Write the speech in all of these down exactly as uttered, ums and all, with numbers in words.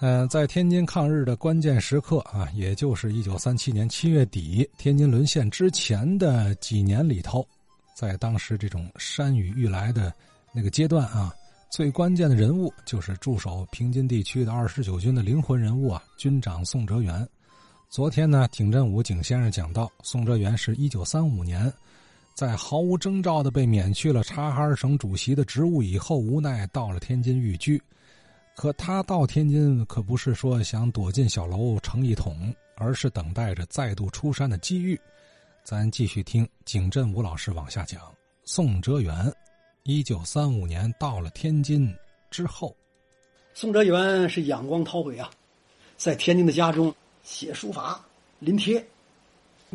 嗯、呃，在天津抗日的关键时刻啊，也就是一九三七年七月底，天津沦陷之前的几年里头，在当时这种山雨欲来的那个阶段啊，最关键的人物就是驻守平津地区的二十九军的灵魂人物啊，军长宋哲元。昨天呢，景振武景先生讲到，宋哲元是一九三五年在毫无征兆的被免去了察哈尔省主席的职务以后，无奈到了天津寓居。可他到天津可不是说想躲进小楼成一统，而是等待着再度出山的机遇。咱继续听景振武老师往下讲。宋哲元一九三五年到了天津之后，宋哲元是仰光韬晦啊，在天津的家中写书法临帖。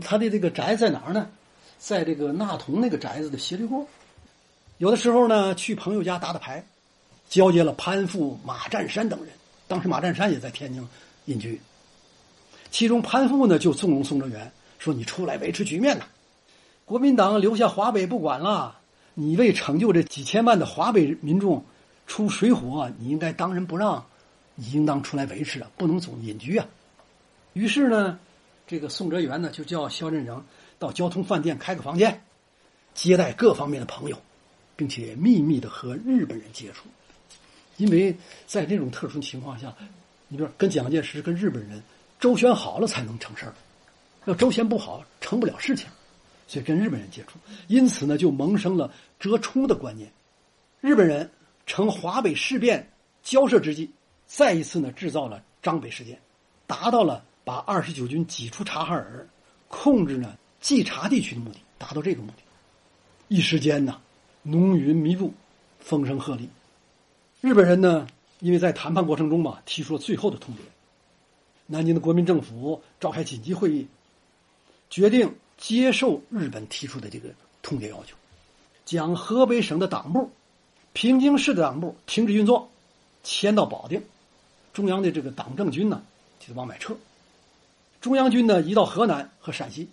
他的这个宅在哪儿呢？在这个纳同那个宅子的斜对过。有的时候呢去朋友家打打牌，交接了潘复、马占山等人。当时马占山也在天津隐居，其中潘复呢就纵容宋哲元，说你出来维持局面呐，国民党留下华北不管了，你为成就这几千万的华北民众出水火，你应该当仁不让，你应当出来维持啊，不能总隐居啊。于是呢，这个宋哲元呢就叫肖振诚到交通饭店开个房间，接待各方面的朋友，并且秘密的和日本人接触。因为在这种特殊情况下，你比如跟蒋介石、跟日本人周旋好了才能成事儿，要周旋不好成不了事情，所以跟日本人接触，因此呢就萌生了折冲的观念。日本人乘华北事变交涉之际，再一次呢制造了张北事件，达到了把二十九军挤出察哈尔，控制呢冀察地区的目的，达到这个目的。一时间呢，浓云密布，风声鹤唳。日本人呢，因为在谈判过程中嘛，提出了最后的痛点。南京的国民政府召开紧急会议，决定接受日本提出的这个痛点要求，将河北省的党部、平津市的党部停止运作，迁到保定。中央的这个党政军呢，就是往外撤；中央军呢，移到河南和陕西；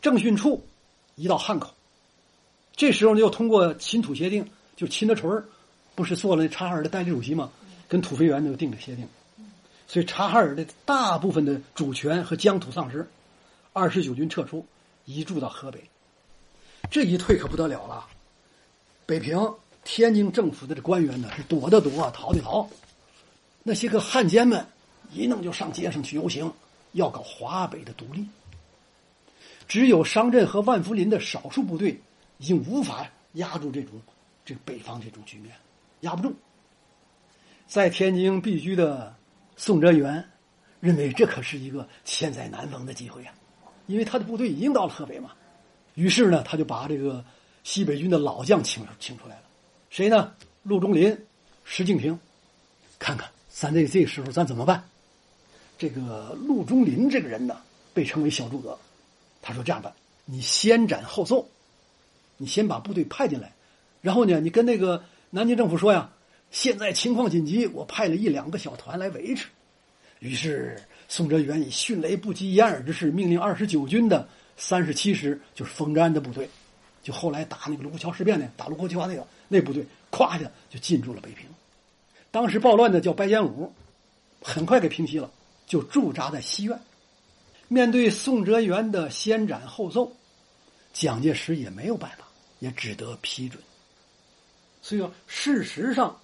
政训处移到汉口。这时候呢，又通过亲土协定，就亲德纯不是做了察哈尔的代理主席吗？跟土肥原就定了协定，所以察哈尔的大部分的主权和疆土丧失，二十九军撤出，移驻到河北。这一退可不得了了，北平、天津政府的这官员呢是躲的躲，逃的逃，那些个汉奸们一弄就上街上去游行，要搞华北的独立。只有商震和万福林的少数部队已经无法压住这种这北方这种局面。压不住，在天津避居的宋哲元认为这可是一个千载难逢的机会啊，因为他的部队已经到了河北嘛。于是呢，他就把这个西北军的老将请请出来了，谁呢？陆中林、石敬平。看看咱这这时候咱怎么办？这个陆中林这个人呢，被称为小诸葛。他说这样办，你先斩后奏，你先把部队派进来，然后呢，你跟那个南京政府说呀，现在情况紧急，我派了一两个小团来维持。于是宋哲元以迅雷不及掩耳之势命令二十九军的三十七师，就是冯占的部队，就后来打那个卢沟桥事变呢，打卢沟桥那个那部队，咵一下就进驻了北平。当时暴乱的叫白坚武，很快给平息了，就驻扎在西苑。面对宋哲元的先斩后奏，蒋介石也没有办法，也只得批准。所以说，事实上，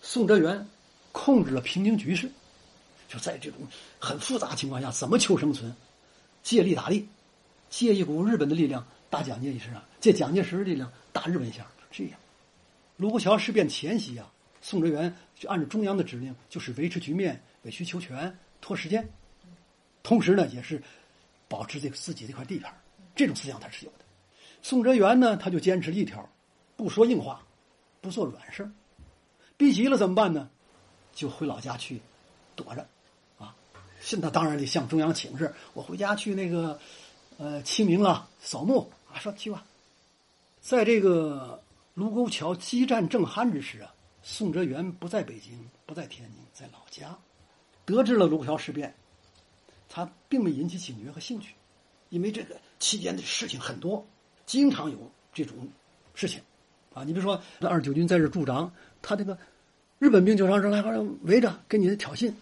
宋哲元控制了平津局势，就在这种很复杂情况下，怎么求生存？借力打力，借一股日本的力量打蒋介石啊，借蒋介石的力量打日本一下，这样。卢沟桥事变前夕啊，宋哲元就按照中央的指令，就是维持局面、委曲求全、拖时间，同时呢，也是保持这自己这块地盘，这种思想他是有的。宋哲元呢，他就坚持一条，不说硬话。不做软事，逼急了怎么办呢？就回老家去躲着，啊！现在当然得向中央请示，我回家去那个，呃，清明了扫墓啊，说去吧。在这个卢沟桥激战正酣之时啊，宋哲元不在北京，不在天津，在老家。得知了卢沟桥事变，他并没引起警觉和兴趣，因为这个期间的事情很多，经常有这种事情。啊，你比如说，那二十九军在这驻扎，他这个日本兵就让人来围着，跟你挑衅，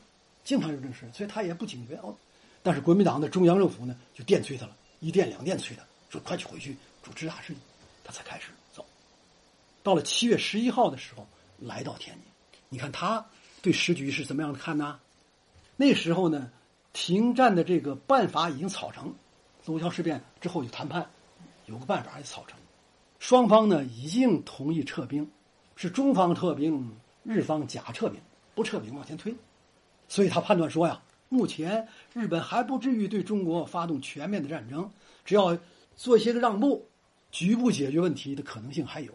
经常有这事，所以他也不警觉哦。但是国民党的中央政府呢，就电催他了，一电两电催他，说快去回去主持大事情，他才开始走。到了七月十一号的时候，来到天津，你看他对时局是怎么样的看呢？那时候呢，停战的这个办法已经草成，卢桥事变之后就谈判，有个办法也草成，双方呢已经同意撤兵，是中方撤兵，日方假撤兵，不撤兵往前推。所以他判断说呀，目前日本还不至于对中国发动全面的战争，只要做一些个让步，局部解决问题的可能性还有。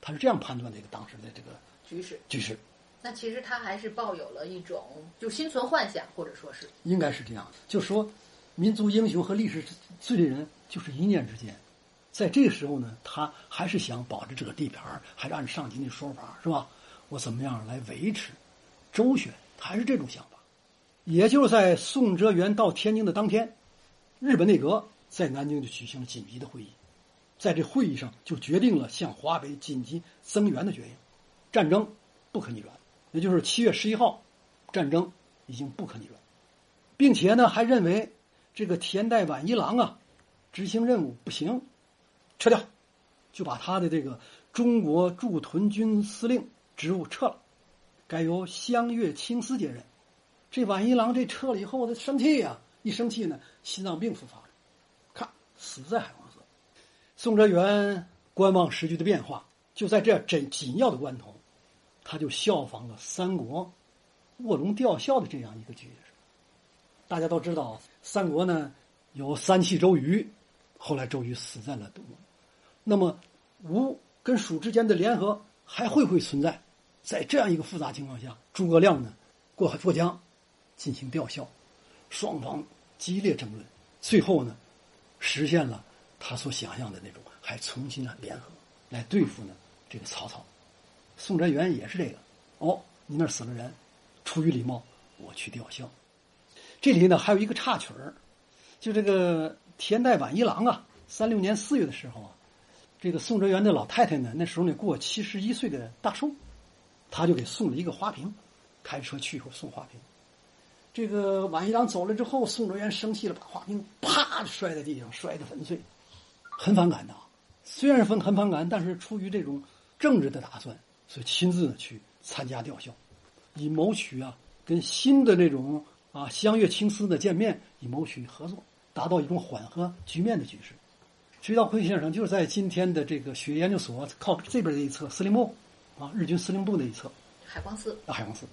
他是这样判断这个当时的这个局势。局势。那其实他还是抱有了一种就心存幻想，或者说是应该是这样。就说民族英雄和历史罪人就是一念之间，在这个时候呢，他还是想保着这个地盘，还是按上级那说法是吧？我怎么样来维持周旋，还是这种想法。也就是在宋哲元到天津的当天，日本内阁在南京就举行了紧急的会议，在这会议上就决定了向华北紧急增援的决定，战争不可逆转，也就是七月十一号，战争已经不可逆转，并且呢还认为这个田代晚一郎啊，执行任务不行，撤掉，就把他的这个中国驻屯军司令职务撤了，改由湘月清司接任。这晚一郎这撤了以后，他生气啊，一生气呢，心脏病复发了，看死在海王寺。宋哲元观望时局的变化，就在这紧紧要的关头，他就效仿了三国卧龙吊孝的这样一个局势。大家都知道，三国呢有三气周瑜，后来周瑜死在了东吴。那么吴跟蜀之间的联合还会不会存在？在这样一个复杂情况下，诸葛亮呢过海过江，进行吊孝，双方激烈争论，最后呢实现了他所想象的那种，还重新联合来对付呢这个曹操。宋哲元也是这个哦，你那儿死了人，出于礼貌，我去吊孝。这里呢还有一个插曲儿，就这个田代晚一郎啊，三六年四月的时候啊，这个宋哲元的老太太呢，那时候呢过七十一岁的大寿，他就给送了一个花瓶，开车去以后送花瓶。这个晚一郎走了之后，宋哲元生气了，把花瓶啪摔在地上，摔得粉碎，很反感的。虽然是很反感，但是出于这种政治的打算。所以亲自去参加吊孝，以谋取啊跟新的这种啊湘粤清司的见面，以谋取合作，达到一种缓和局面的局势。追悼会现场就是在今天的这个学研究所靠这边的一侧司令部啊，日军司令部的一侧海光寺啊，海光寺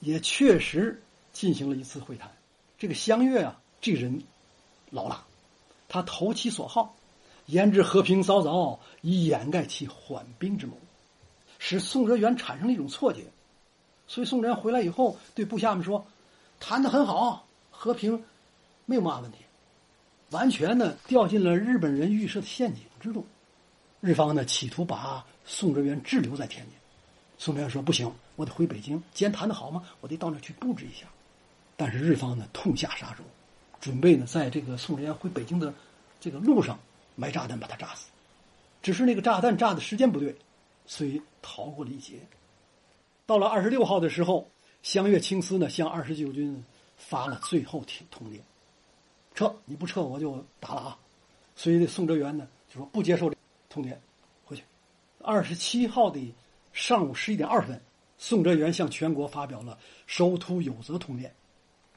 也确实进行了一次会谈。这个湘粤啊，这个人老了，他投其所好，言之和平骚扰，以掩盖其缓兵之谋，使宋哲元产生了一种错觉。所以宋哲元回来以后对部下们说，谈得很好，和平没有嘛问题，完全呢掉进了日本人预设的陷阱之中。日方呢企图把宋哲元滞留在天津，宋哲元说不行，我得回北京，既然谈得好嘛，我得到那去布置一下。但是日方呢痛下杀手，准备呢在这个宋哲元回北京的这个路上埋炸弹把他炸死，只是那个炸弹炸的时间不对，所以逃过了一劫。到了二十六号的时候，湘粤清司呢向二十九军发了最后通牒，撤，你不撤我就打了啊！所以宋哲元呢就说不接受这通牒，回去。二十七号的上午十一点二十分，宋哲元向全国发表了守土有责通电，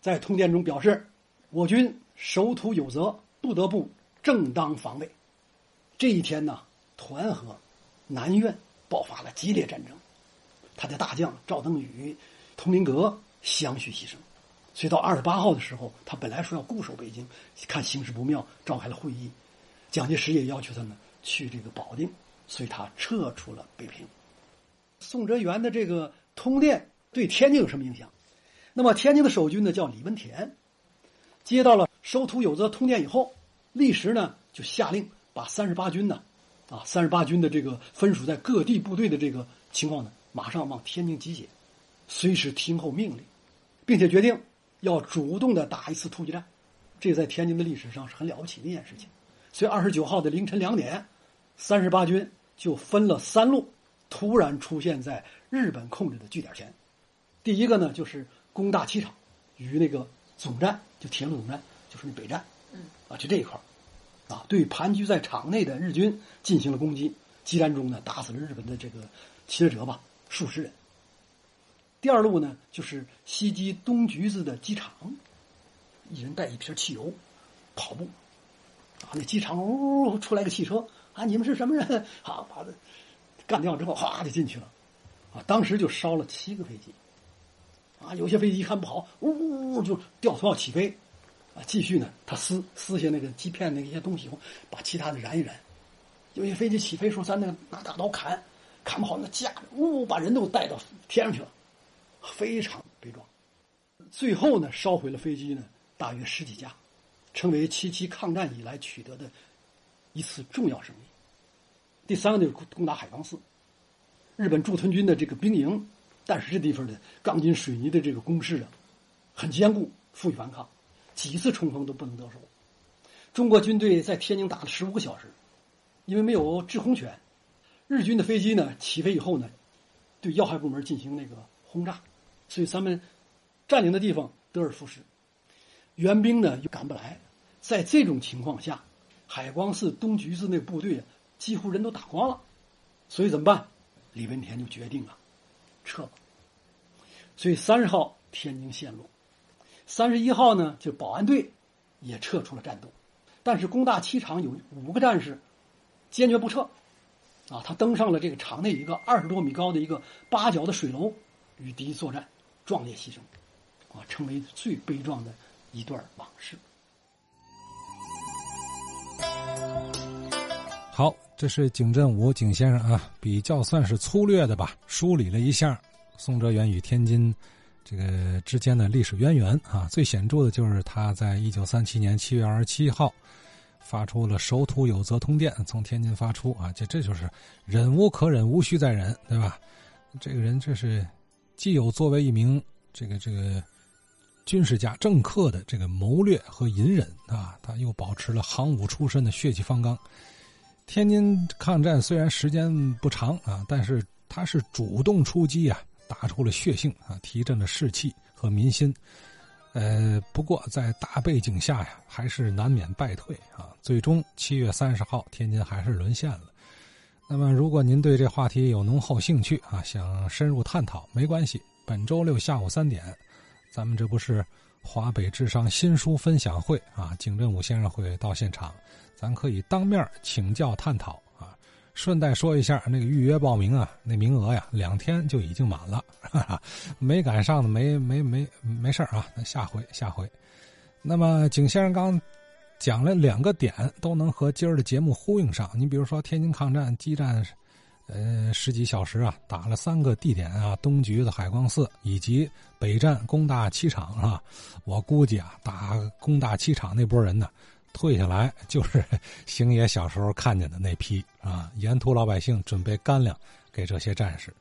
在通电中表示，我军守土有责，不得不正当防卫。这一天呢，团河、南苑爆发了激烈战争，他的大将赵登禹、佟麟阁相续牺牲。所以到二十八号的时候，他本来说要固守北京，看形势不妙，召开了会议。蒋介石也要求他呢去这个保定，所以他撤出了北平。宋哲元的这个通电对天津有什么影响？那么天津的守军呢叫李文田，接到了守土有责通电以后，立时呢就下令把三十八军呢。啊，三十八军的这个分属在各地部队的这个情况呢，马上往天津集结，随时听候命令，并且决定要主动的打一次突击战，这在天津的历史上是很了不起的一件事情。所以二十九号的凌晨两点，三十八军就分了三路，突然出现在日本控制的据点前。第一个呢，就是工大机场与那个总站，就铁路总站，就是那北站，嗯，啊，就这一块儿，啊，对盘踞在场内的日军进行了攻击，激战中呢，打死了日本的这个侵略者吧，数十人。第二路呢，就是袭击东橘子的机场，一人带一瓶汽油，跑步，啊，那机场呜、哦、出来个汽车，啊，你们是什么人？啊，把他干掉之后，哗就进去了，啊，当时就烧了七个飞机，啊，有些飞机看不好，呜、哦、就掉头要起飞，啊，继续呢，他撕撕下那个机片那些东西以后，把其他的燃一燃，有些飞机起飞的时候，咱那个拿大刀砍，砍不好那架着，呜、哦、把人都带到天上去了。非常悲壮，最后呢，烧毁了飞机呢，大约十几架，成为七七抗战以来取得的一次重要胜利。第三个就是攻打海防寺，日本驻屯军的这个兵营，但是这地方的钢筋水泥的这个工事啊，很坚固，负隅顽抗，几次冲锋都不能得手。中国军队在天津打了十五个小时，因为没有制空权，日军的飞机呢起飞以后呢，对要害部门进行那个轰炸。所以咱们占领的地方得而复失，援兵呢又赶不来。在这种情况下，海光寺东橘子那个部队几乎人都打光了，所以怎么办？李文田就决定啊，撤吧。所以三十号天津陷落，三十一号呢就保安队也撤出了战斗，但是攻大机场有五个战士坚决不撤，啊，他登上了这个场内一个二十多米高的一个八角的水楼，与敌作战，壮烈牺牲，啊，成为最悲壮的一段往事。好，这是景振武景先生啊，比较算是粗略的吧，梳理了一下宋哲元与天津这个之间的历史渊源啊。最显著的就是他在一九三七年七月二十七号发出了守土有责通电，从天津发出啊，这这就是忍无可忍，无需再忍，对吧？这个人这是。既有作为一名这个这个军事家、政客的这个谋略和隐忍啊，他又保持了行伍出身的血气方刚。天津抗战虽然时间不长啊，但是他是主动出击啊，打出了血性啊，提振了士气和民心。呃，不过在大背景下呀，还是难免败退啊。最终七月三十号，天津还是沦陷了。那么如果您对这话题有浓厚兴趣啊，想深入探讨，没关系，本周六下午三点咱们这不是华北智商新书分享会啊，景振武先生会到现场，咱可以当面请教探讨啊。顺带说一下，那个预约报名啊，那名额呀两天就已经满了，哈哈，没赶上的没没没没事啊，那下回下回。那么景先生刚讲了两个点，都能和今儿的节目呼应上。你比如说天津抗战激战，呃十几小时啊，打了三个地点啊，东橘子、海光寺以及北站攻大机场啊。我估计啊，打攻大机场那波人呢，退下来就是邢爷小时候看见的那批啊，沿途老百姓准备干粮给这些战士。